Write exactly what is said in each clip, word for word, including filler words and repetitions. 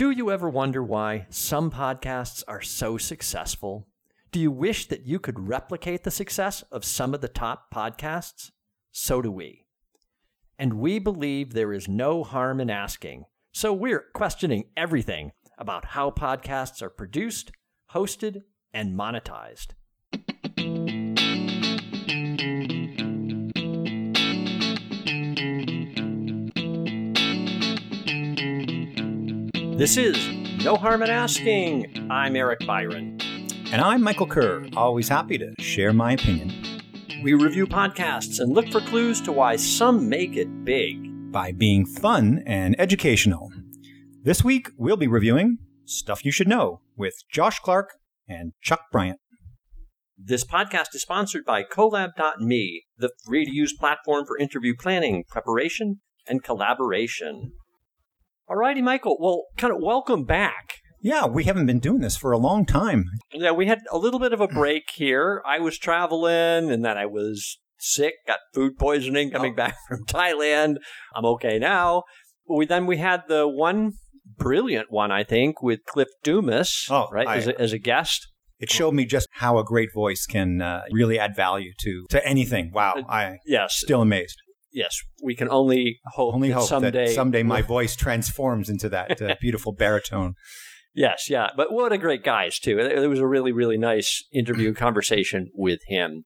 Do you ever wonder why some podcasts are so successful? Do you wish that you could replicate the success of some of the top podcasts? So do we. And we believe there is no harm in asking. So we're questioning everything about how podcasts are produced, hosted, and monetized. This is No Harm in Asking. I'm Eric Byron. And I'm Michael Kerr, always happy to share my opinion. We review podcasts and look for clues to why some make it big by being fun and educational. This week, we'll be reviewing Stuff You Should Know with Josh Clark and Chuck Bryant. This podcast is sponsored by Qollab dot me, the free-to-use platform for interview planning, preparation, and collaboration. All righty, Michael. Well, kind of welcome back. Yeah, we haven't been doing this for a long time. Yeah, we had a little bit of a break here. I was traveling, and then I was sick, got food poisoning coming oh. back from Thailand. I'm okay now. We Then we had the one brilliant one, I think, with Cliff Dumas, oh, right, I, as, a, as a guest. It showed me just how a great voice can uh, really add value to, to anything. Wow, uh, I'm yes. still amazed. Yes, we can only hope, only hope that someday, that someday my voice transforms into that uh, beautiful baritone. Yes, yeah. But what a great guys, too. It was a really, really nice interview conversation with him.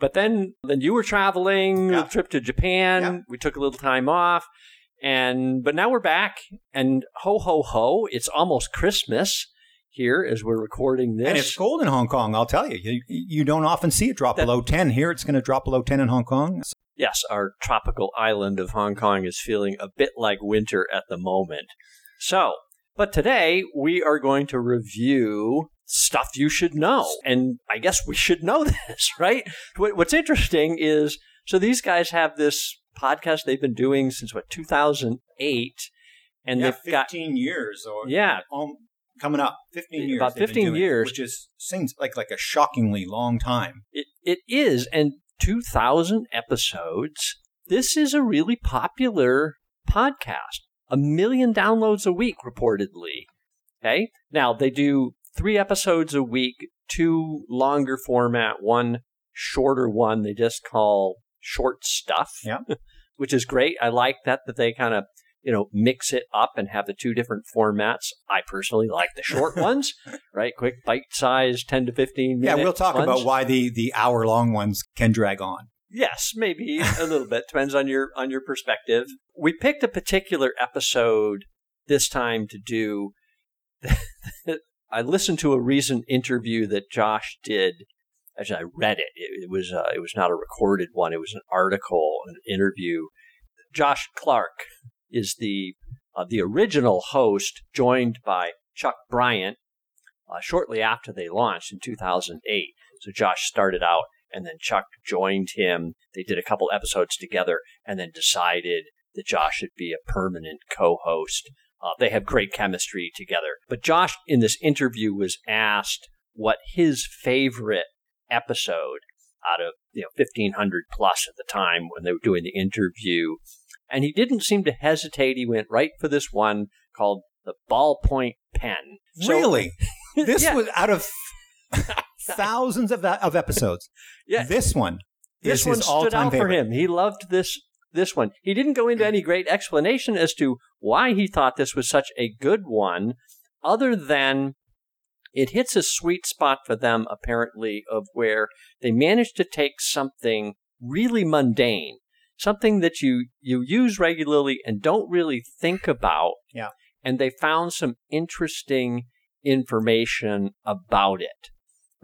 But then then you were traveling, yeah. a trip to Japan. Yeah. We took a little time off. and But now we're back. And ho, ho, ho. It's almost Christmas here as we're recording this. And it's cold in Hong Kong, I'll tell you. You, you don't often see it drop that, below ten. Here it's going to drop below ten in Hong Kong. So. Yes, our tropical island of Hong Kong is feeling a bit like winter at the moment. So... But today, we are going to review Stuff You Should Know. And I guess we should know this, right? What's interesting is, so these guys have this podcast they've been doing since, what, two thousand eight? And yeah, they've fifteen got fifteen years or yeah, um, coming up. fifteen years. About fifteen years. It, which is, seems like, like a shockingly long time. It It is. And two thousand episodes. This is a really popular podcast. A million downloads a week, reportedly. Okay? Now, they do three episodes a week, two longer format, one shorter one they just call Short Stuff, yeah. which is great. I like that, that they kind of, you know, mix it up and have the two different formats. I personally like the short ones, right? Quick, bite-sized, ten to fifteen minutes. Yeah, we'll talk lunch. about why the, the hour-long ones can drag on. Yes, maybe a little bit. Depends on your on your perspective. We picked a particular episode this time to do. I listened to a recent interview that Josh did. Actually, I read it. It, it was uh, it was not a recorded one. It was an article, an interview. Josh Clark is the uh, the original host, joined by Chuck Bryant uh, shortly after they launched in two thousand eight. So Josh started out. And then Chuck joined him. They did a couple episodes together and then decided that Josh should be a permanent co-host. Uh, they have great chemistry together. But Josh, in this interview, was asked what his favorite episode out of, you know, fifteen hundred plus at the time when they were doing the interview. And he didn't seem to hesitate. He went right for this one called The Ballpoint Pen. So, really? This yeah. was out of... Thousands of of episodes. yeah. This one. This one stood out for him. He loved this this one. He didn't go into any great explanation as to why he thought this was such a good one, other than it hits a sweet spot for them, apparently, of where they managed to take something really mundane, something that you, you use regularly and don't really think about, yeah. and they found some interesting information about it.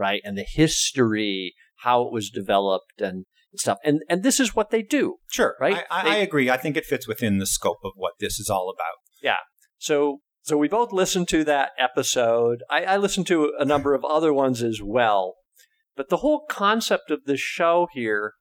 Right, and the history, how it was developed, and stuff, and and this is what they do. Sure, right. I, I, they, I agree. I think it fits within the scope of what this is all about. Yeah. So so we both listened to that episode. I, I listened to a number of other ones as well, but the whole concept of this show here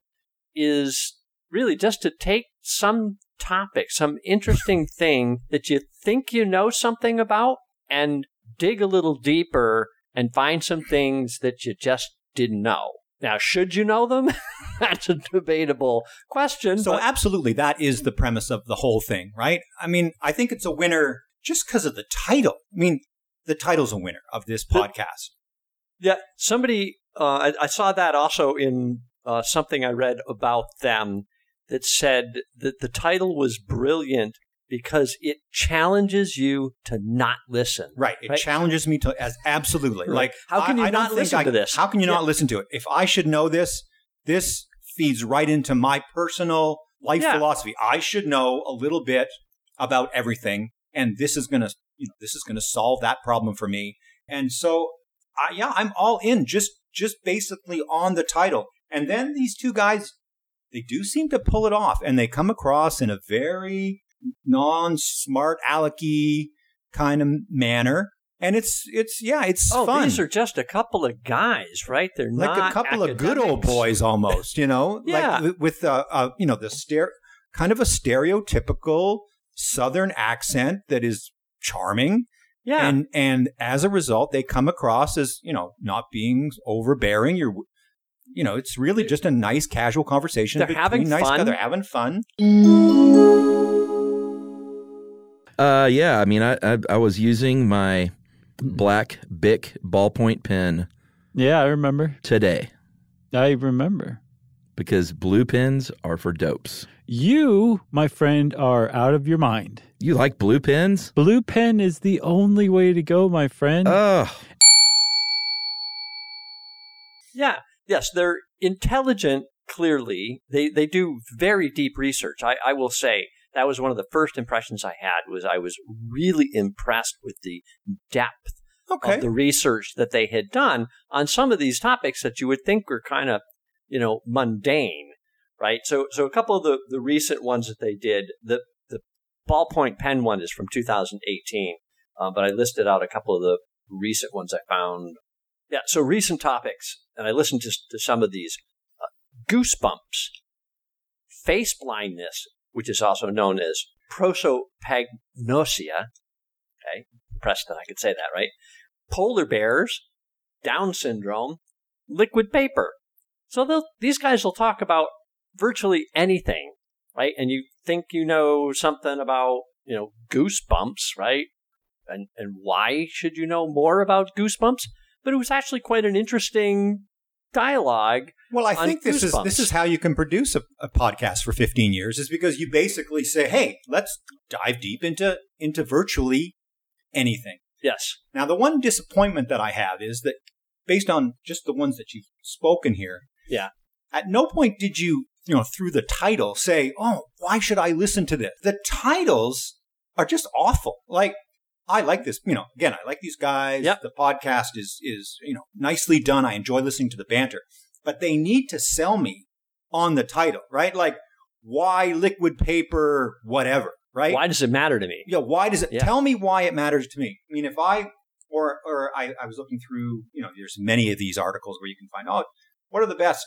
is really just to take some topic, some interesting thing that you think you know something about, and dig a little deeper. And find some things that you just didn't know. Now, should you know them? That's a debatable question. So absolutely, that is the premise of the whole thing, right? I mean, I think it's a winner just because of the title. I mean, the title's a winner of this podcast. Yeah. Somebody, uh, I, I saw that also in uh, something I read about them that said that the title was brilliant because it challenges you to not listen. Right. It right? challenges me to as absolutely. Right. Like, how can you I, not I listen I, to this? How can you yeah. not listen to it? If I should know this, this feeds right into my personal life yeah. philosophy. I should know a little bit about everything, and this is going to, you know, this is going to solve that problem for me. And so, I, yeah, I'm all in just just basically on the title. And then these two guys, they do seem to pull it off, and they come across in a very non-smart alecky kind of manner, and it's it's yeah, it's oh, fun. These are just a couple of guys, right? They're like not a couple academics. Of good old boys, almost, you know, yeah. like with uh, uh, you know, the stere- kind of a stereotypical Southern accent that is charming, yeah, and and as a result, they come across as, you know, not being overbearing. You're, you know, it's really just a nice casual conversation. They're having nice fun. Guys. They're having fun. Uh, yeah, I mean, I, I I was using my black Bic ballpoint pen. Yeah, I remember. Today. I remember. Because blue pens are for dopes. You, my friend, are out of your mind. You like blue pens? Blue pen is the only way to go, my friend. Ugh. Yeah, yes, they're intelligent, clearly. They they do very deep research, I, I will say. That was one of the first impressions I had, was I was really impressed with the depth okay. of the research that they had done on some of these topics that you would think were kind of, you know, mundane, right? So so a couple of the, the recent ones that they did, the, the ballpoint pen one is from two thousand eighteen, uh, but I listed out a couple of the recent ones I found. Yeah, so recent topics, and I listened to, to some of these. Uh, goosebumps, face blindness, which is also known as prosopagnosia. Okay, impressed that I could say that, right? Polar bears, Down syndrome, liquid paper. So these guys will talk about virtually anything, right? And you think you know something about, you know, goosebumps, right? And and why should you know more about goosebumps? But it was actually quite an interesting dialogue. Well, I think this is this is how you can produce a, a podcast for fifteen years, is because you basically say, hey, let's dive deep into into virtually anything. Yes. Now, the one disappointment that I have is that based on just the ones that you've spoken here, yeah, at no point did you, you know, through the title say, oh, why should I listen to this? The titles are just awful. Like, I like this, you know, again, I like these guys. Yep. The podcast is, is, you know, nicely done. I enjoy listening to the banter. But they need to sell me on the title, right? Like, why liquid paper, whatever, right? Why does it matter to me? Yeah, why does it? Yeah. Tell me why it matters to me. I mean, if I, or or I, I was looking through, you know, there's many of these articles where you can find, oh, what are the best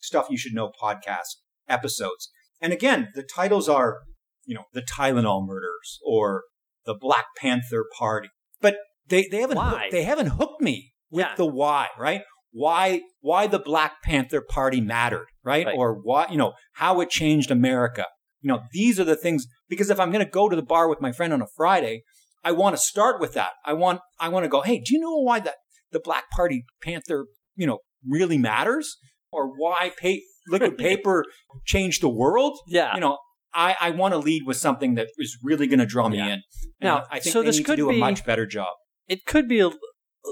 Stuff You Should Know podcast episodes? And again, the titles are, you know, the Tylenol murders or the Black Panther Party. But they, they haven't hooked, they haven't hooked me with yeah. the why, right? Why why the Black Panther Party mattered, right? right? Or why, you know, how it changed America. You know, these are the things, because if I'm going to go to the bar with my friend on a Friday, I want to start with that. I want I want to go, hey, do you know why that the Black Party Panther, you know, really matters? Or why pay, liquid paper changed the world? Yeah. You know, I, I want to lead with something that is really going to draw me yeah. in. And now, I think so they this need could to do be, a much better job. It could be a, a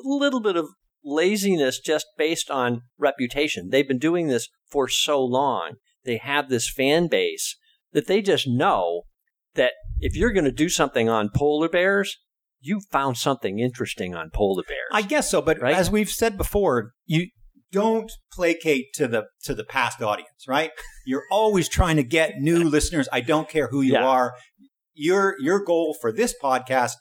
little bit of laziness just based on reputation. They've been doing this for so long. They have this fan base that they just know that if you're going to do something on polar bears, you found something interesting on polar bears. I guess so, but right? as we've said before, you don't placate to the to the past audience, right? You're always trying to get new listeners. I don't care who you yeah. are. Your your goal for this podcast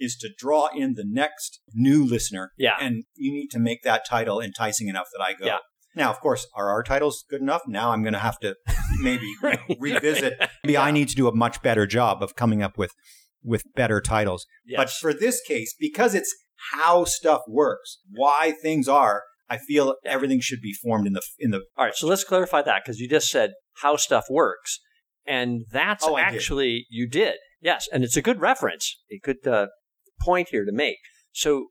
is to draw in the next new listener. Yeah. And you need to make that title enticing enough that I go. Yeah. Now, of course, are our titles good enough? Now I'm going to have to maybe right. you know, revisit. Maybe yeah. I need to do a much better job of coming up with, with better titles. Yes. But for this case, because it's how stuff works, why things are, I feel everything should be formed in the in the. All right. So let's clarify that, because you just said how stuff works. And that's oh, actually, did. you did. Yes. And it's a good reference, a good uh, point here to make. So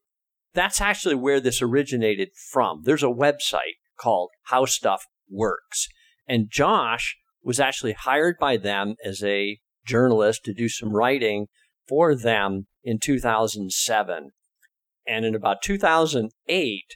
that's actually where this originated from. There's a website called How Stuff Works. And Josh was actually hired by them as a journalist to do some writing for them in two thousand seven. And in about two thousand eight,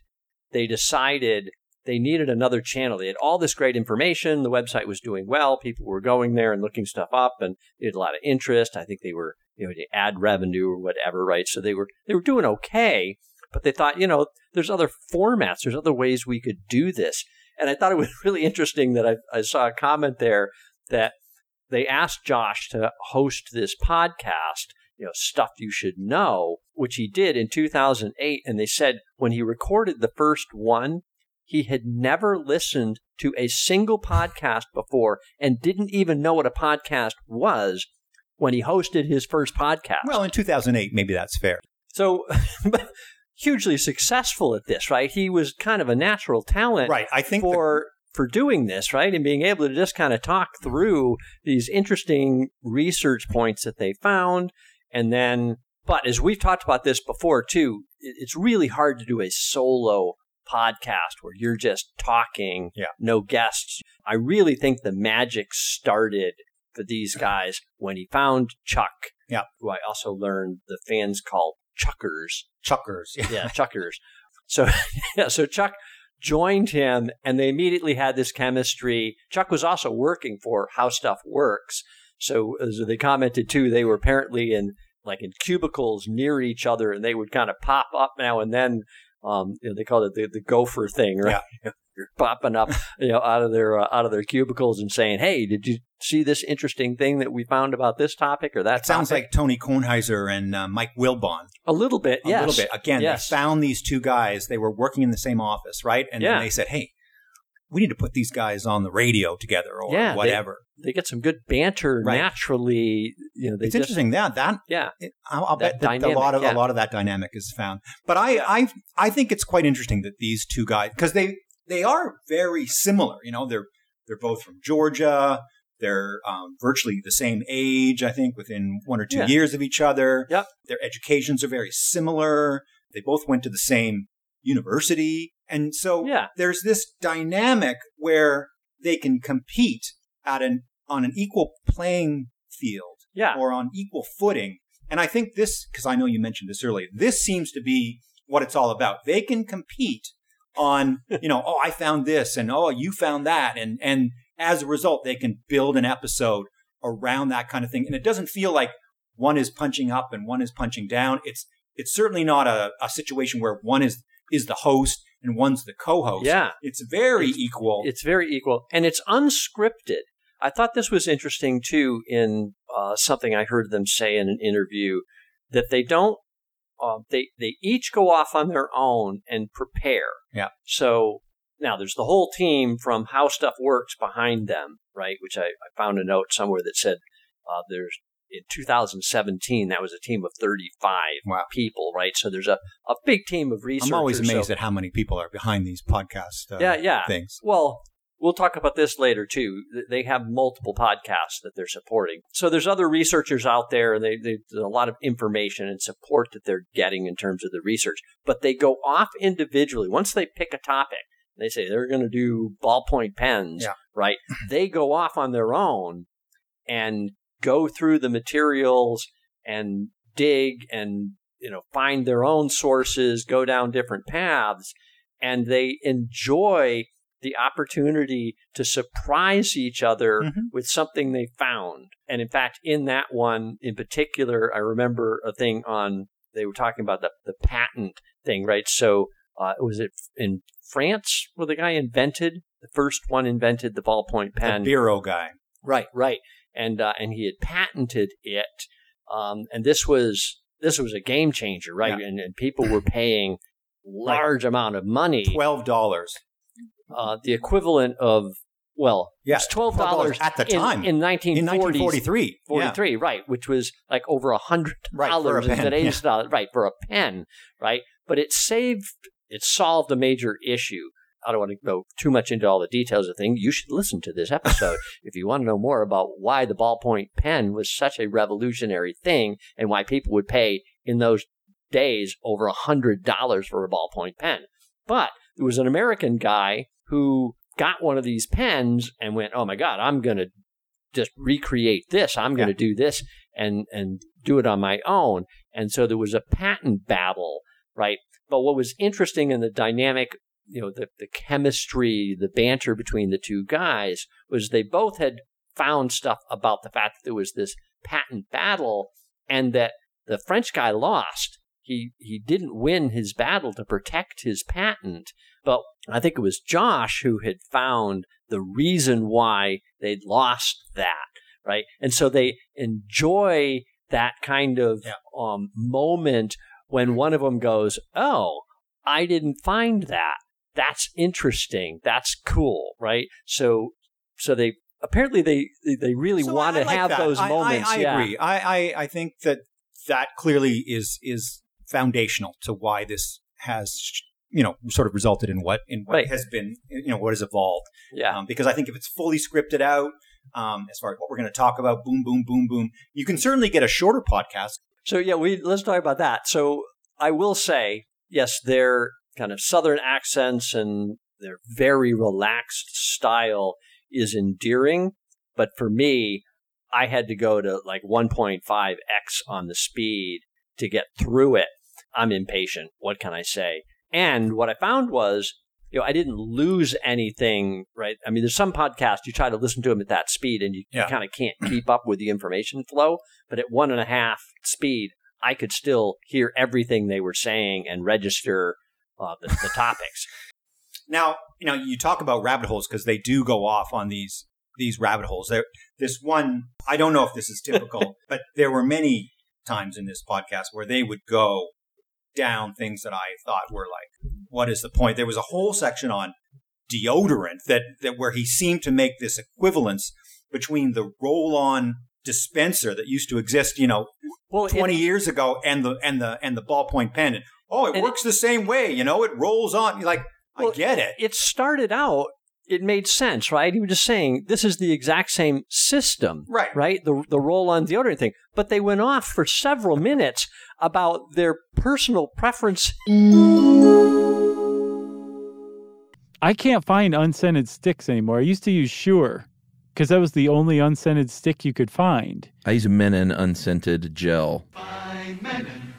they decided they needed another channel. They had all this great information. The website was doing well. People were going there and looking stuff up, and they had a lot of interest. I think they were, you know, they ad revenue or whatever, right? So they were they were doing okay, but they thought, you know, there's other formats. There's other ways we could do this. And I thought it was really interesting that I, I saw a comment there that they asked Josh to host this podcast, you know, Stuff You Should Know, which he did in two thousand eight. And they said when he recorded the first one, he had never listened to a single podcast before and didn't even know what a podcast was when he hosted his first podcast. Well, in two thousand eight, maybe that's fair. So hugely successful at this, right? He was kind of a natural talent, right? I think for... The- for doing this, right? And being able to just kind of talk through these interesting research points that they found. And then, but as we've talked about this before too, it's really hard to do a solo podcast where you're just talking, yeah. no guests. I really think the magic started for these guys when he found Chuck, yeah. who I also learned the fans call Chuckers. Chuckers. Yeah, yeah Chuckers. So, yeah, so Chuck joined him, and they immediately had this chemistry. Chuck was also working for How Stuff Works. So as they commented too, they were apparently in like in cubicles near each other, and they would kind of pop up now and then. Um, you know, they called it the, the gopher thing, right? Yeah. Popping up, you know, out of their uh, out of their cubicles and saying, "Hey, did you see this interesting thing that we found about this topic or that?" It sounds topic? Like Tony Kornheiser and uh, Mike Wilbon. A little bit, a yes. A little bit. Again, yes. They found these two guys. They were working in the same office, right? And yeah. then they said, "Hey, we need to put these guys on the radio together, or yeah, whatever." They, they get some good banter right. naturally. You know, they it's just, interesting that that yeah. It, I'll, I'll that bet that dynamic, a lot of yeah. a lot of that dynamic is found. But I yeah. I I think it's quite interesting that these two guys, because they. They are very similar, you know. They're they're both from Georgia. They're um, virtually the same age, I think, within one or two yeah. years of each other. Yep. Their educations are very similar. They both went to the same university, and so yeah. there's this dynamic where they can compete at an on an equal playing field, yeah. or on equal footing. And I think this, because I know you mentioned this earlier, this seems to be what it's all about. They can compete on, you know, oh, I found this, and oh, you found that. And and as a result, they can build an episode around that kind of thing. And it doesn't feel like one is punching up and one is punching down. It's it's certainly not a, a situation where one is, is the host and one's the co-host. Yeah. It's very it's, equal. It's very equal. And it's unscripted. I thought this was interesting, too, in uh, something I heard them say in an interview, that they don't, Uh, they, they each go off on their own and prepare. Yeah. So now there's the whole team from How Stuff Works behind them, right? Which I, I found a note somewhere that said uh, there's in two thousand seventeen, that was a team of thirty-five wow. people, right? So there's a, a big team of researchers. I'm always amazed so. at how many people are behind these podcast uh, yeah, yeah. things. Well, we'll talk about this later, too. They have multiple podcasts that they're supporting. So there's other researchers out there, and they, they, there's a lot of information and support that they're getting in terms of the research. But they go off individually. Once they pick a topic, they say they're going to do ballpoint pens, yeah. right? They go off on their own and go through the materials and dig and, you know, find their own sources, go down different paths, and they enjoy the opportunity to surprise each other mm-hmm. with something they found. And in fact, in that one in particular, I remember a thing on, they were talking about the, the patent thing, right? So uh, was it in France where the guy invented, the first one invented the ballpoint pen? The Biro guy. Right, right. And uh, and he had patented it. Um, and this was this was a game changer, right? Yeah. And, and people were paying large like amount of money. twelve dollars. Uh, the equivalent of, well, yeah, it was twelve dollars at the time. In, in nineteen forty-three. forty-three, yeah. right, which was like over one hundred dollars right, for a pen. Today's yeah. dollar, right, for a pen, right? But it saved, it solved a major issue. I don't want to go too much into all the details of the thing. You should listen to this episode if you want to know more about why the ballpoint pen was such a revolutionary thing and why people would pay in those days over one hundred dollars for a ballpoint pen. But there was an American guy who got one of these pens and went, oh, my God, I'm going to just recreate this. I'm going to yeah. do this and, and do it on my own. And so there was a patent battle, right? But what was interesting in the dynamic, you know, the, the chemistry, the banter between the two guys was they both had found stuff about the fact that there was this patent battle and that the French guy lost. He he didn't win his battle to protect his patent. But I think it was Josh who had found the reason why they'd lost that, right? And so they enjoy that kind of yeah. um, moment when one of them goes, oh, I didn't find that. That's interesting. That's cool, right? So so they apparently they, they really so want I, I to like have that. those I, moments. I, I yeah. agree. I, I, I think that that clearly is is foundational to why this has, you know, sort of resulted in what in what right. has been, you know, what has evolved. Yeah. Um, because I think if it's fully scripted out, um, as far as what we're going to talk about, boom, boom, boom, boom, you can certainly get a shorter podcast. So, yeah, we let's talk about that. So I will say, yes, their kind of Southern accents and their very relaxed style is endearing. But for me, I had to go to like one point five x on the speed to get through it. I'm impatient. What can I say? And what I found was, you know, I didn't lose anything, right? I mean, there's some podcasts you try to listen to them at that speed and you, yeah. you kind of can't keep up with the information flow. But at one and a half speed, I could still hear everything they were saying and register uh, the, the topics. Now, you know, you talk about rabbit holes because they do go off on these these rabbit holes. There, this one, I don't know if this is typical, but there were many times in this podcast where they would go down things that I thought were like, what is the point? There was a whole section on deodorant that, that where he seemed to make this equivalence between the roll-on dispenser that used to exist, you know, well, twenty it, years ago, and the and the and the ballpoint pen. And, oh, it and works it, the same way, you know. It rolls on. You're like, well, I get it. It started out. It made sense, right? He was just saying this is the exact same system, right? Right? The the roll-on deodorant thing. But they went off for several minutes about their personal preference. I can't find unscented sticks anymore. I used to use Shure because that was the only unscented stick you could find. I use Menon unscented gel. By Menon.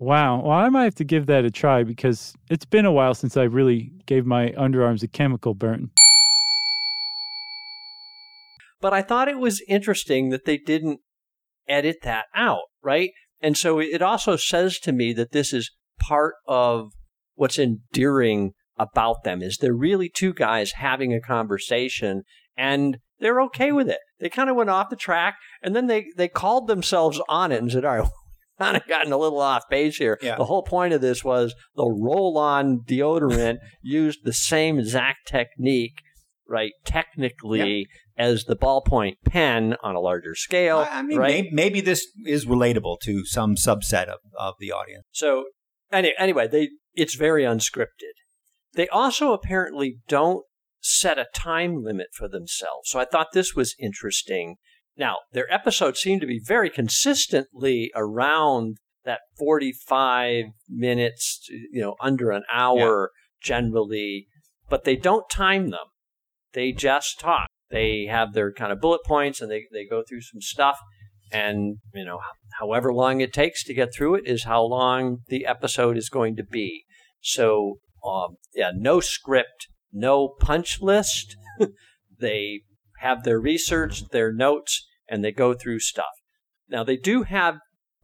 Wow. Well, I might have to give that a try because it's been a while since I really gave my underarms a chemical burn. But I thought it was interesting that they didn't edit that out, right? And so it also says to me that this is part of what's endearing about them is they're really two guys having a conversation and they're okay with it. They kind of went off the track and then they, they called themselves on it and said, all right, kind of gotten a little off base here. Yeah. The whole point of this was the roll-on deodorant used the same exact technique, right, technically, yeah. as the ballpoint pen on a larger scale. I mean, right? may- maybe this is relatable to some subset of, of the audience. So any- anyway, they it's very unscripted. They also apparently don't set a time limit for themselves. So I thought this was interesting. Now, their episodes seem to be very consistently around that forty-five minutes, you know, under an hour yeah. generally, but they don't time them. They just talk. They have their kind of bullet points and they, they go through some stuff and, you know, however long it takes to get through it is how long the episode is going to be. So, um, yeah, no script, no punch list. They have their research, their notes, and they go through stuff. Now, they do have,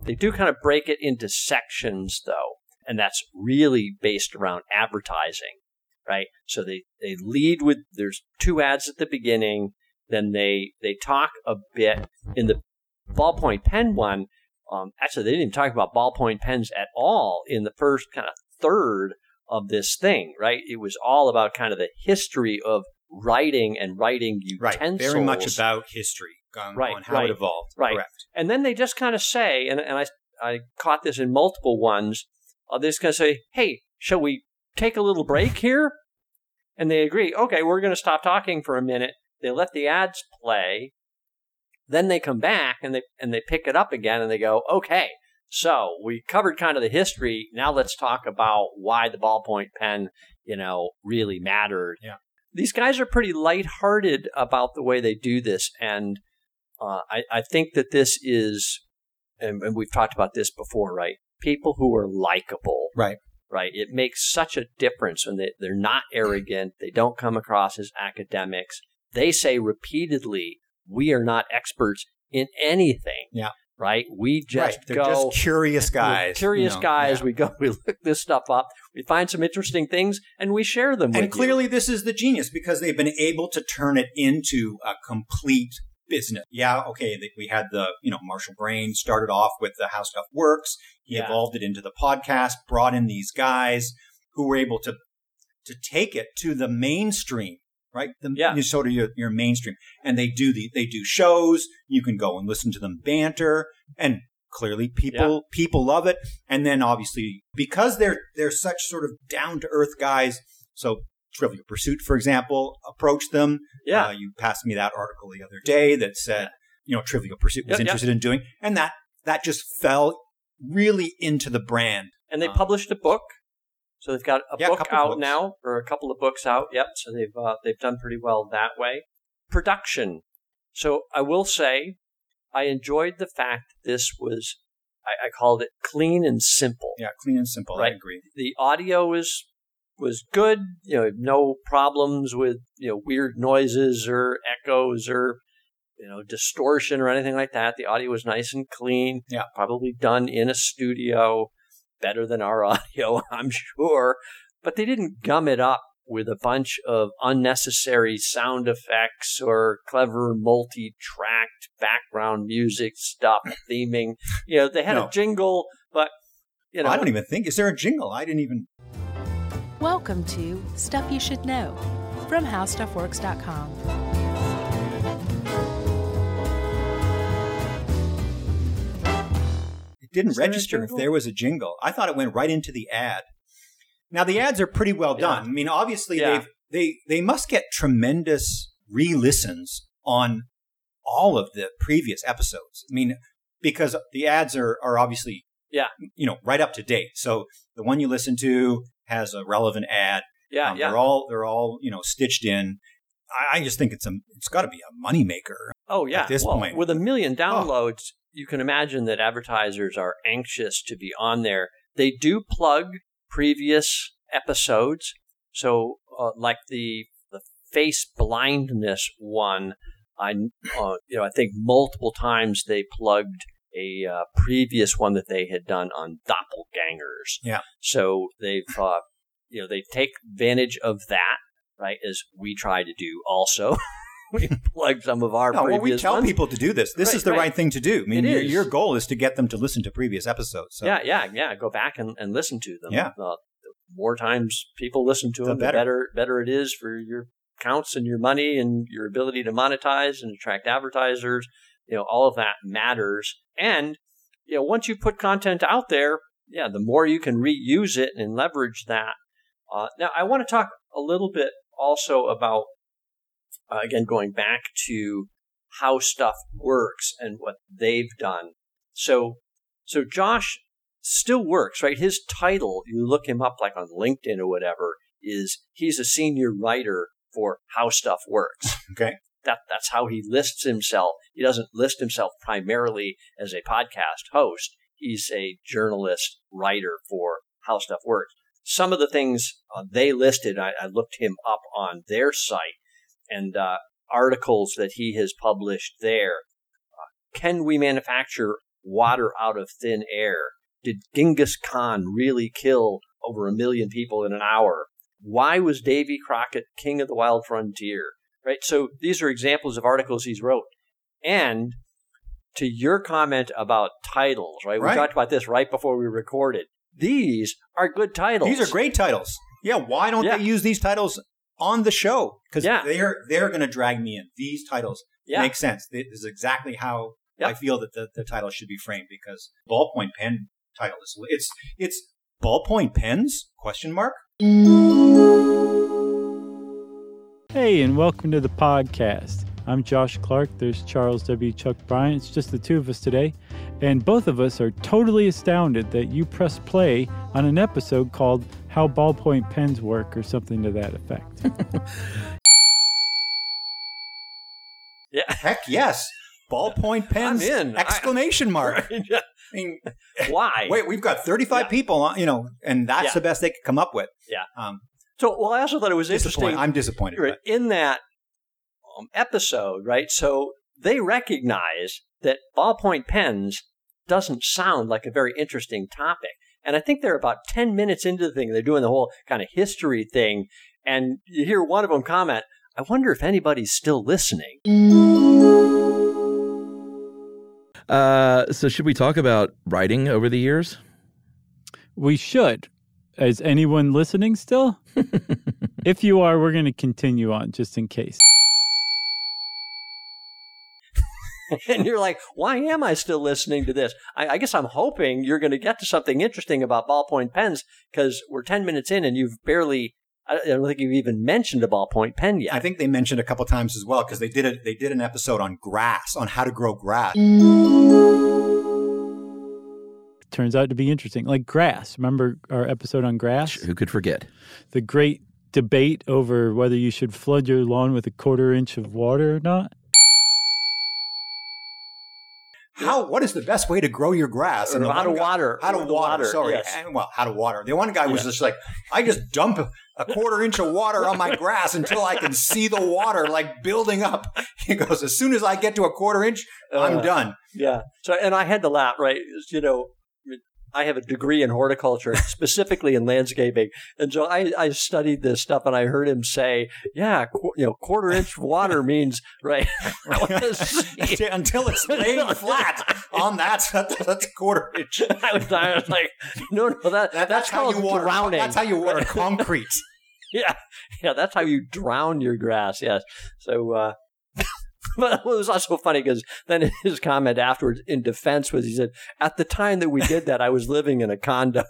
they do kind of break it into sections, though, and that's really based around advertising, right? So they, they lead with, there's two ads at the beginning, then they, they talk a bit. In the ballpoint pen one, um, actually, they didn't even talk about ballpoint pens at all in the first kind of third of this thing, right? It was all about kind of the history of writing and writing utensils. Right, very much about history, on, right, on how right, it evolved. Right, correct. And then they just kind of say, and, and I I caught this in multiple ones, uh, they just kind of say, hey, shall we take a little break here? And they agree, okay, we're going to stop talking for a minute. They let the ads play. Then they come back and they and they pick it up again and they go, okay, so we covered kind of the history. Now let's talk about why the ballpoint pen, you know, really mattered. Yeah. These guys are pretty lighthearted about the way they do this. And uh, I, I think that this is, and, and we've talked about this before, right? People who are likable. Right. Right. It makes such a difference when they, they're not arrogant. They don't come across as academics. They say repeatedly, we are not experts in anything. Yeah. Right. We just right. They're go. Just curious guys. Curious you know, guys. Yeah. We go, we look this stuff up. We find some interesting things and we share them and with you. And clearly this is the genius because they've been able to turn it into a complete business. Yeah. Okay. We had the, you know, Marshall Brain started off with the How Stuff Works. He yeah. evolved it into the podcast, brought in these guys who were able to, to take it to the mainstream. Right? The, yeah. So to your, your mainstream. And they do the, they do shows. You can go and listen to them banter. And clearly people, yeah. people love it. And then obviously because they're, they're such sort of down to earth guys. So Trivial Pursuit, for example, approached them. Yeah. Uh, you passed me that article the other day that said, yeah. you know, Trivial Pursuit was yep, interested yep. in doing. And that, that just fell really into the brand. And they um, published a book. So they've got a yeah, book a out now, or a couple of books out. Yep. So they've uh, they've done pretty well that way. Production. So I will say, I enjoyed the fact that this was, I, I called it clean and simple. Yeah, clean and simple. Right? I agree. The audio was was good. You know, no problems with you know weird noises or echoes or you know distortion or anything like that. The audio was nice and clean. Yeah, probably done in a studio. Better than our audio, I'm sure, but they didn't gum it up with a bunch of unnecessary sound effects or clever multi-tracked background music stuff, theming. You know, they had no. a jingle, but, you know. I don't even think, is there a jingle? I didn't even. Welcome to Stuff You Should Know from how stuff works dot com. Didn't Is register there if there was a jingle. I thought it went right into the ad. Now the ads are pretty well yeah. done. I mean, obviously yeah. they've they they must get tremendous re-listens on all of the previous episodes. I mean, because the ads are are obviously yeah you know right up to date. So the one you listen to has a relevant ad. Yeah, um, yeah. They're all they're all you know stitched in. I, I just think it's a it's got to be a moneymaker. Oh yeah, at this well, point with a million downloads. Oh. You can imagine that advertisers are anxious to be on there. They do plug previous episodes. So uh, like the the face blindness one, I uh, you know I think multiple times they plugged a uh, previous one that they had done on doppelgangers. Yeah. So they've uh, you know they take advantage of that, right? As we try to do also. We plug some of our no, previous well, we tell ones. People to do this. This right, is the right. right thing to do. I mean, your, your goal is to get them to listen to previous episodes. So. Yeah, yeah, yeah. Go back and, and listen to them. Yeah. Uh, the more times people listen to the them, better. the better better it is for your counts and your money and your ability to monetize and attract advertisers. You know, all of that matters. And, you know, once you put content out there, yeah, the more you can reuse it and leverage that. Uh, now, I want to talk a little bit also about Uh, again, going back to how stuff works and what they've done. So, so Josh still works, right? His title, you look him up like on LinkedIn or whatever, is he's a senior writer for How Stuff Works. Okay. That, that's how he lists himself. He doesn't list himself primarily as a podcast host. He's a journalist writer for How Stuff Works. Some of the things uh, they listed, I, I looked him up on their site. And uh, articles that he has published there. Uh, can we manufacture water out of thin air? Did Genghis Khan really kill over a million people in an hour? Why was Davy Crockett king of the wild frontier? Right. So these are examples of articles he's wrote. And to your comment about titles, right? We right. talked about this right before we recorded. These are good titles. These are great titles. Yeah. Why don't yeah. they use these titles on the show? Because yeah. they're they're going to drag me in. These titles yeah. make sense. This is exactly how yeah. I feel that the, the title should be framed, because ballpoint pen title is it's it's ballpoint pens? Question mark. Hey, and welcome to the podcast. I'm Josh Clark. There's Charles W. Chuck Bryant. It's just the two of us today. And both of us are totally astounded that you pressed play on an episode called How Ballpoint Pens Work or something to that effect. Yeah. Heck yes. Ballpoint pens, I'm in. exclamation I, mark. Right. I mean, why? Wait, we've got thirty-five yeah. people, on, you know, and that's yeah. the best they could come up with. Yeah. Um, so, well, I also thought it was interesting. I'm disappointed. Right, in that um, episode, right, so they recognize that ballpoint pens doesn't sound like a very interesting topic. And I think they're about ten minutes into the thing. They're doing the whole kind of history thing. And you hear one of them comment, I wonder if anybody's still listening. Uh, so should we talk about writing over the years? We should. Is anyone listening still? If you are, we're going to continue on just in case. And you're like, why am I still listening to this? I, I guess I'm hoping you're going to get to something interesting about ballpoint pens because we're ten minutes in and you've barely, I don't think you've even mentioned a ballpoint pen yet. I think they mentioned a couple times as well because they did a, they did an episode on grass, on how to grow grass. It turns out to be interesting. Like grass. Remember our episode on grass? Who could forget? The great debate over whether you should flood your lawn with a quarter inch of water or not. How? What is the best way to grow your grass? And how to water. How to water, water. Sorry. Yes. And, well, how to water. The one guy was yeah. just like, I just dump a quarter inch of water on my grass until I can see the water like building up. He goes, as soon as I get to a quarter inch, uh, I'm done. Yeah. So, and I had to laugh, right? You know, I have a degree in horticulture, specifically in landscaping. And so I, I studied this stuff and I heard him say, yeah, qu- you know, quarter inch water means, right? Until it's laying flat on that, that, that's a quarter inch. I was, I was like, no, no, that, that, that's, that's how you water, drowning. That's how you water concrete. yeah. Yeah. That's how you drown your grass. Yes. So, uh, but it was also funny because then his comment afterwards in defense was he said, at the time that we did that, I was living in a condo.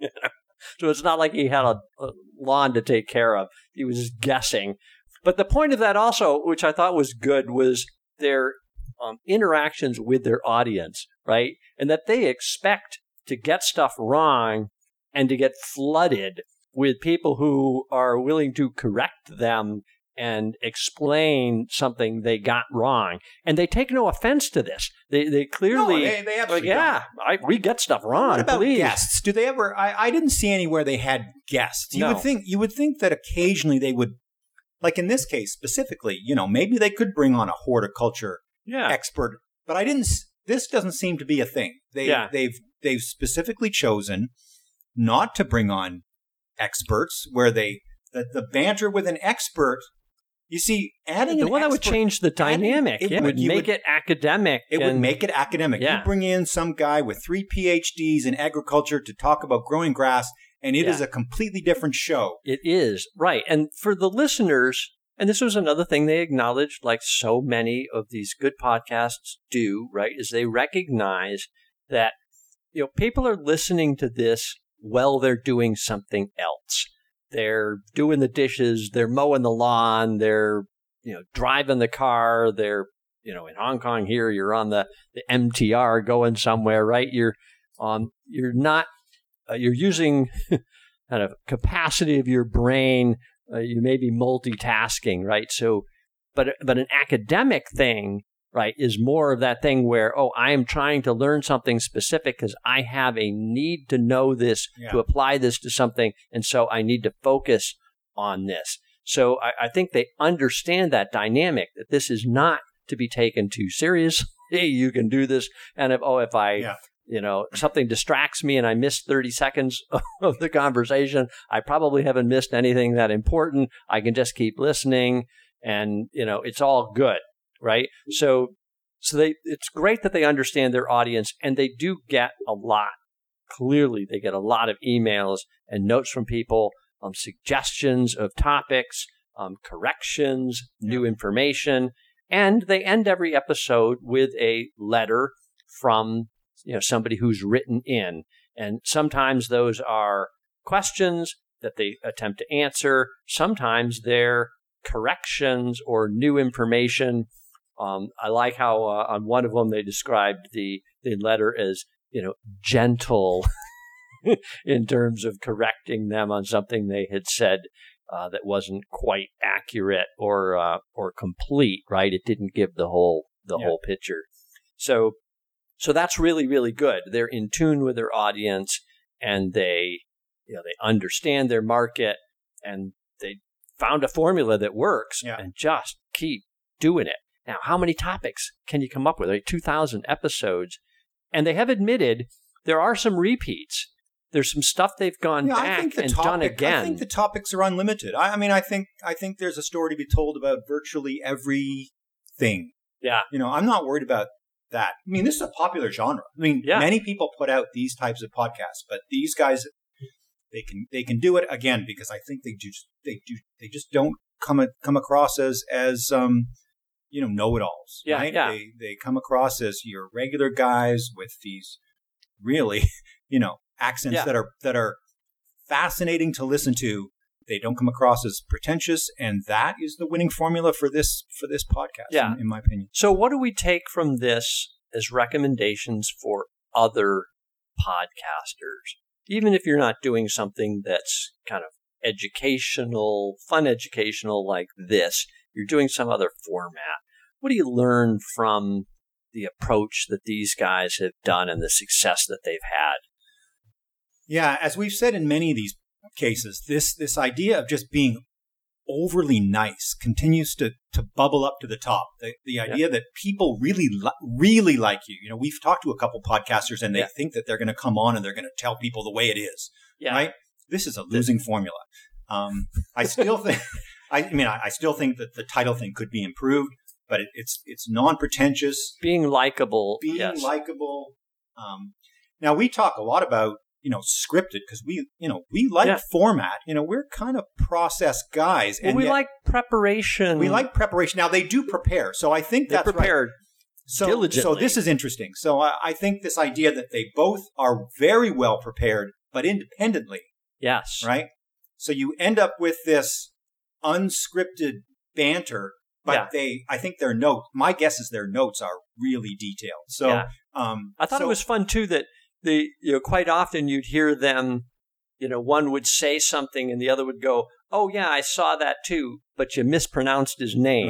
You know? So it's not like he had a, a lawn to take care of. He was just guessing. But the point of that also, which I thought was good, was their um, interactions with their audience, right? And that they expect to get stuff wrong and to get flooded with people who are willing to correct them and explain something they got wrong. And they take no offense to this. They they clearly... No, they, they absolutely like, yeah, I, we get stuff wrong, What about please. guests? Do they ever... I, I didn't see anywhere they had guests. You no. would think You would think that occasionally they would... Like in this case specifically, you know, maybe they could bring on a horticulture yeah. expert. But I didn't... This doesn't seem to be a thing. They, yeah. They've They've specifically chosen not to bring on experts where they... The, the banter with an expert... You see, adding the an one expert, that would change the dynamic. Adding, it yeah. would, would make would, it academic. It and, would make it academic. Yeah. You bring in some guy with three P H Ds in agriculture to talk about growing grass, and it yeah. is a completely different show. It is, right. And for the listeners, and this was another thing they acknowledged, like so many of these good podcasts do, right, is they recognize that, you know, people are listening to this while they're doing something else. They're doing the dishes, they're mowing the lawn, they're, you know, driving the car, they're, you know, in Hong Kong here, you're on the, the M T R going somewhere, right? You're um, you're not, uh, you're using kind of capacity of your brain, uh, you may be multitasking, right? So, but but an academic thing, right, is more of that thing where, oh, I am trying to learn something specific because I have a need to know this, yeah. to apply this to something, and so I need to focus on this. So I, I think they understand that dynamic, that this is not to be taken too seriously. You can do this, and if, oh, if I... Yeah. You know, something distracts me and I miss thirty seconds of the conversation, I probably haven't missed anything that important. I can just keep listening and, you know, it's all good. Right. So so they it's great that they understand their audience, and they do get a lot. Clearly, they get a lot of emails and notes from people, um, suggestions of topics, um, corrections, new information. And they end every episode with a letter from, you know, somebody who's written in. And sometimes those are questions that they attempt to answer. Sometimes they're corrections or new information. Um, I like how uh, on one of them they described the, the letter as, you know, gentle in terms of correcting them on something they had said uh, that wasn't quite accurate or uh, or complete, right? It didn't give the whole the yeah. whole picture. So so that's really, really good. They're in tune with their audience, and they you know they understand their market, and they found a formula that works, yeah. and just keep doing it. Now, how many topics can you come up with? Like two thousand episodes. And they have admitted there are some repeats. There's some stuff they've gone yeah, back the and topic, done again. I think the topics are unlimited. I, I mean, I think I think there's a story to be told about virtually everything. Yeah. You know, I'm not worried about that. I mean, this is a popular genre. I mean, yeah. many people put out these types of podcasts, but these guys, they can they can do it again because I think they just they do they just don't come a, come across as as um. you know, know-it-alls, yeah, right? Yeah. They, they come across as your regular guys with these really, you know, accents yeah. that are that are fascinating to listen to. They don't come across as pretentious, and that is the winning formula for this for this podcast, yeah. in, in my opinion. So what do we take from this as recommendations for other podcasters? Even if you're not doing something that's kind of educational, fun educational like this, you're doing some other format. What do you learn from the approach that these guys have done and the success that they've had? Yeah, as we've said in many of these cases, this this idea of just being overly nice continues to to bubble up to the top. The the idea yeah. that people really, li- really like you. You know, we've talked to a couple podcasters and they yeah. think that they're going to come on and they're going to tell people the way it is, yeah. right? This is a losing this- formula. Um, I still think... I mean, I still think that the title thing could be improved, but it, it's it's non-pretentious. Being likable. Being yes. likable. Um, now, we talk a lot about, you know, scripted because we, you know, we like yeah. format. You know, we're kind of process guys. Well, and we yet, like preparation. We like preparation. Now, they do prepare. So I think They're that's prepared right. So, diligently. So this is interesting. So I, I think this idea that they both are very well prepared, but independently. Yes. Right? So you end up with this unscripted banter, but yeah. they, I think their notes, my guess is their notes are really detailed. So, yeah. um, I thought so, it was fun too that the, you know, quite often you'd hear them, you know, one would say something and the other would go, oh yeah, I saw that too, but you mispronounced his name.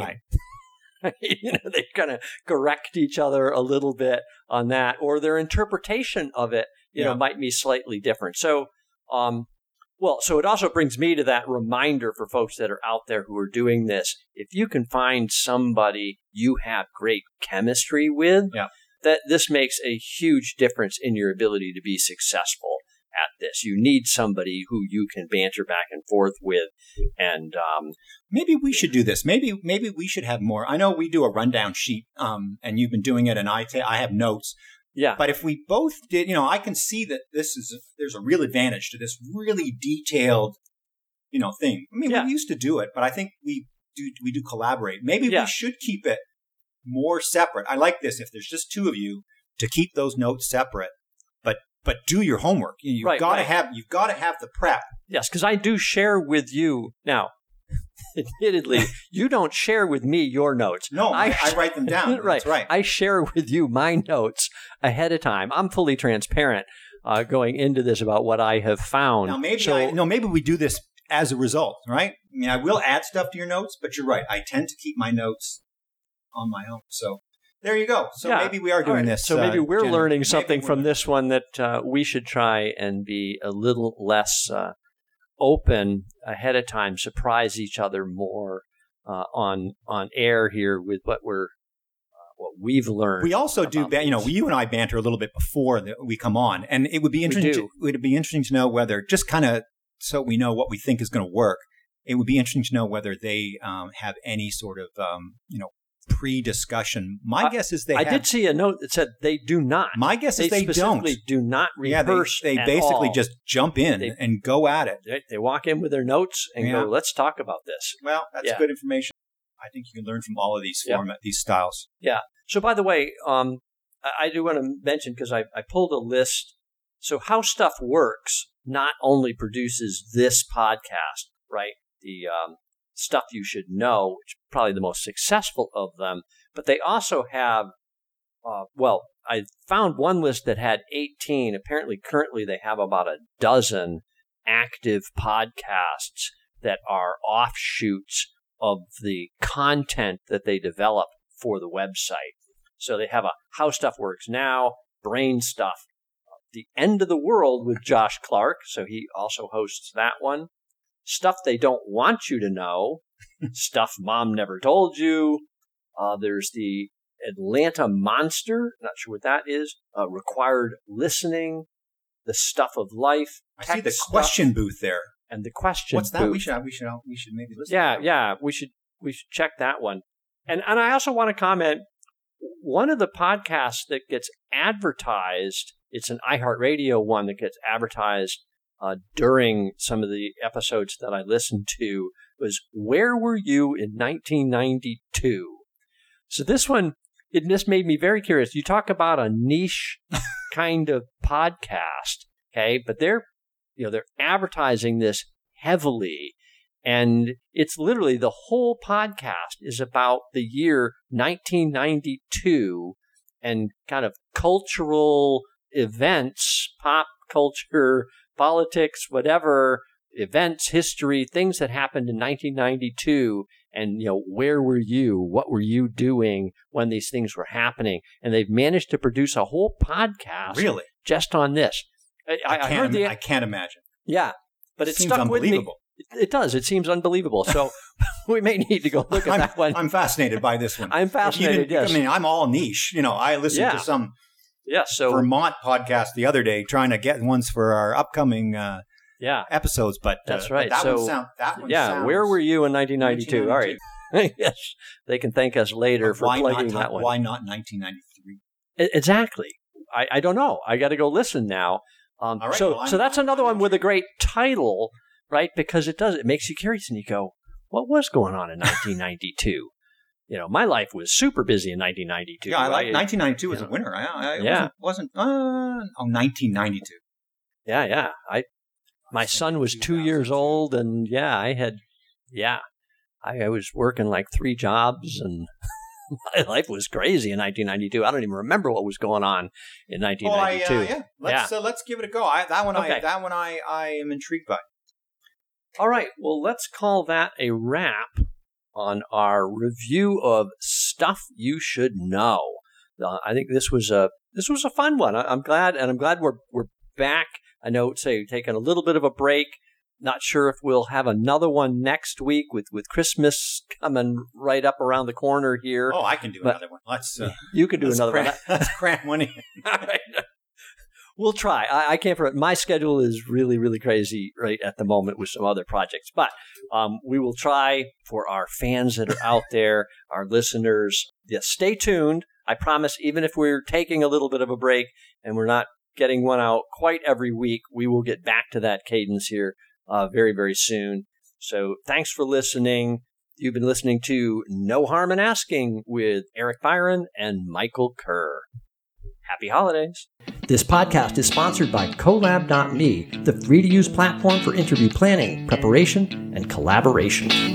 Right. You know, they kind of correct each other a little bit on that, or their interpretation of it, you yeah. know, might be slightly different. So, um, Well, so it also brings me to that reminder for folks that are out there who are doing this. If you can find somebody you have great chemistry with, yeah. that this makes a huge difference in your ability to be successful at this. You need somebody who you can banter back and forth with. And um, maybe we should do this. Maybe maybe we should have more. I know we do a rundown sheet, um, and you've been doing it, and I, t- I have notes. Yeah. But if we both did, you know, I can see that this is, there's a real advantage to this really detailed, you know, thing. I mean, yeah. we used to do it, but I think we do, we do collaborate. Maybe yeah. we should keep it more separate. I like this. If there's just two of you, to keep those notes separate, but, but do your homework. You've right, got right. to have, you've got to have the prep. Yes. Cause I do share with you now. Admittedly, you don't share with me your notes. No, I, sh- I write them down. Right. That's right. I share with you my notes ahead of time. I'm fully transparent uh, going into this about what I have found. Now, maybe so, I, no, maybe we do this as a result, right? I mean, I will add stuff to your notes, but you're right. I tend to keep my notes on my own. So there you go. So yeah. maybe we are doing right. this. So maybe we're uh, learning January. something maybe from learning. this one that uh, we should try and be a little less uh, open ahead of time, surprise each other more uh, on on air here with what we're uh, what we've learned. We also do, ba- you know, you and I banter a little bit before the, we come on, and it would be interesting. To, it would be interesting to know whether, just kind of so we know what we think is going to work. It would be interesting to know whether they um, have any sort of um, you know pre-discussion. My I, guess is they. I have, did see a note that said they do not. My guess they is they specifically don't. Do not rehearse. Yeah, they, they at basically all. just jump in they, and go at it. They, they walk in with their notes and yeah. go, "Let's talk about this." Well, that's yeah. good information. I think you can learn from all of these format, yeah. these styles. Yeah. So, by the way, um, I, I do want to mention because I, I pulled a list So How Stuff Works not only produces this podcast, right, the um, Stuff You Should Know, which is probably the most successful of them, but they also have, uh, well, I found one list that had eighteen. Apparently, currently, they have about a dozen active podcasts that are offshoots of the content that they develop for the website. So they have a How Stuff Works Now, Brain Stuff, The End of the World with Josh Clark. So he also hosts that one. Stuff They Don't Want You to Know, Stuff Mom Never Told You. Uh, there's the Atlanta Monster. Not sure what that is. Uh, required Listening. The Stuff of Life. I see the stuff, question booth there. And the question What's that? Booth. We should we should we should maybe listen. Yeah, to that. yeah, we should we should check that one. And and I also want to comment. One of the podcasts that gets advertised, it's an iHeartRadio one that gets advertised uh, during some of the episodes that I listened to, was Where Were You in nineteen ninety-two? So this one, it just made me very curious. You talk about a niche kind of podcast, okay? But they're, you know, they're advertising this heavily. And it's literally the whole podcast is about the year nineteen ninety-two and kind of cultural events, pop culture, politics, whatever, events, history, things that happened in nineteen ninety-two. And, you know, where were you? What were you doing when these things were happening? And they've managed to produce a whole podcast really just on this. I, I, I, can't, I, the, I can't imagine. Yeah. But it seems unbelievable. It does. It seems unbelievable. So we may need to go look at I'm, that one. I'm fascinated by this one. I'm fascinated, yes. I mean, I'm all niche. You know, I listened yeah. to some yeah, so, Vermont podcast the other day trying to get ones for our upcoming uh, yeah. episodes. But that's uh, right. But that, so, one sound, that one yeah, sounds... Yeah, Where Were You in nineteen ninety-two? All right. Yes. They can thank us later but for plugging that one. Why not nineteen ninety-three? Exactly. I, I don't know. I got to go listen now. Um, all right, so, well, so that's another one with a great title. Right? Because it does. It makes you curious and you go, what was going on in nineteen ninety-two? You know, my life was super busy in nineteen ninety-two. Yeah, I like nineteen ninety-two was a winner. I, I yeah. wasn't, wasn't uh, oh, nineteen ninety-two. Yeah, yeah. I, my son was two years old and yeah, I had, yeah, I, I was working like three jobs and my life was crazy in nineteen ninety-two. I don't even remember what was going on in nineteen ninety-two. Oh, I, uh, yeah, let's, yeah. Uh, let's give it a go. I, that one, okay. I, that one I, I am intrigued by. All right, well, let's call that a wrap on our review of Stuff You Should Know. Uh, I think this was a this was a fun one. I, I'm glad, and I'm glad we're we're back. I know, say, we've taken a little bit of a break. Not sure if we'll have another one next week with, with Christmas coming right up around the corner here. Oh, I can do but another one. Let's uh, you can do let's another cram, one. Let's cram one in. All right. We'll try. I, I can't. My schedule is really, really crazy right at the moment with some other projects, but um, we will try for our fans that are out there, our listeners. Yeah, stay tuned. I promise, even if we're taking a little bit of a break and we're not getting one out quite every week, we will get back to that cadence here uh, very, very soon. So thanks for listening. You've been listening to No Harm in Asking with Eric Byron and Michael Kerr. Happy holidays. This podcast is sponsored by Qollab dot me, the free-to-use platform for interview planning, preparation, and collaboration.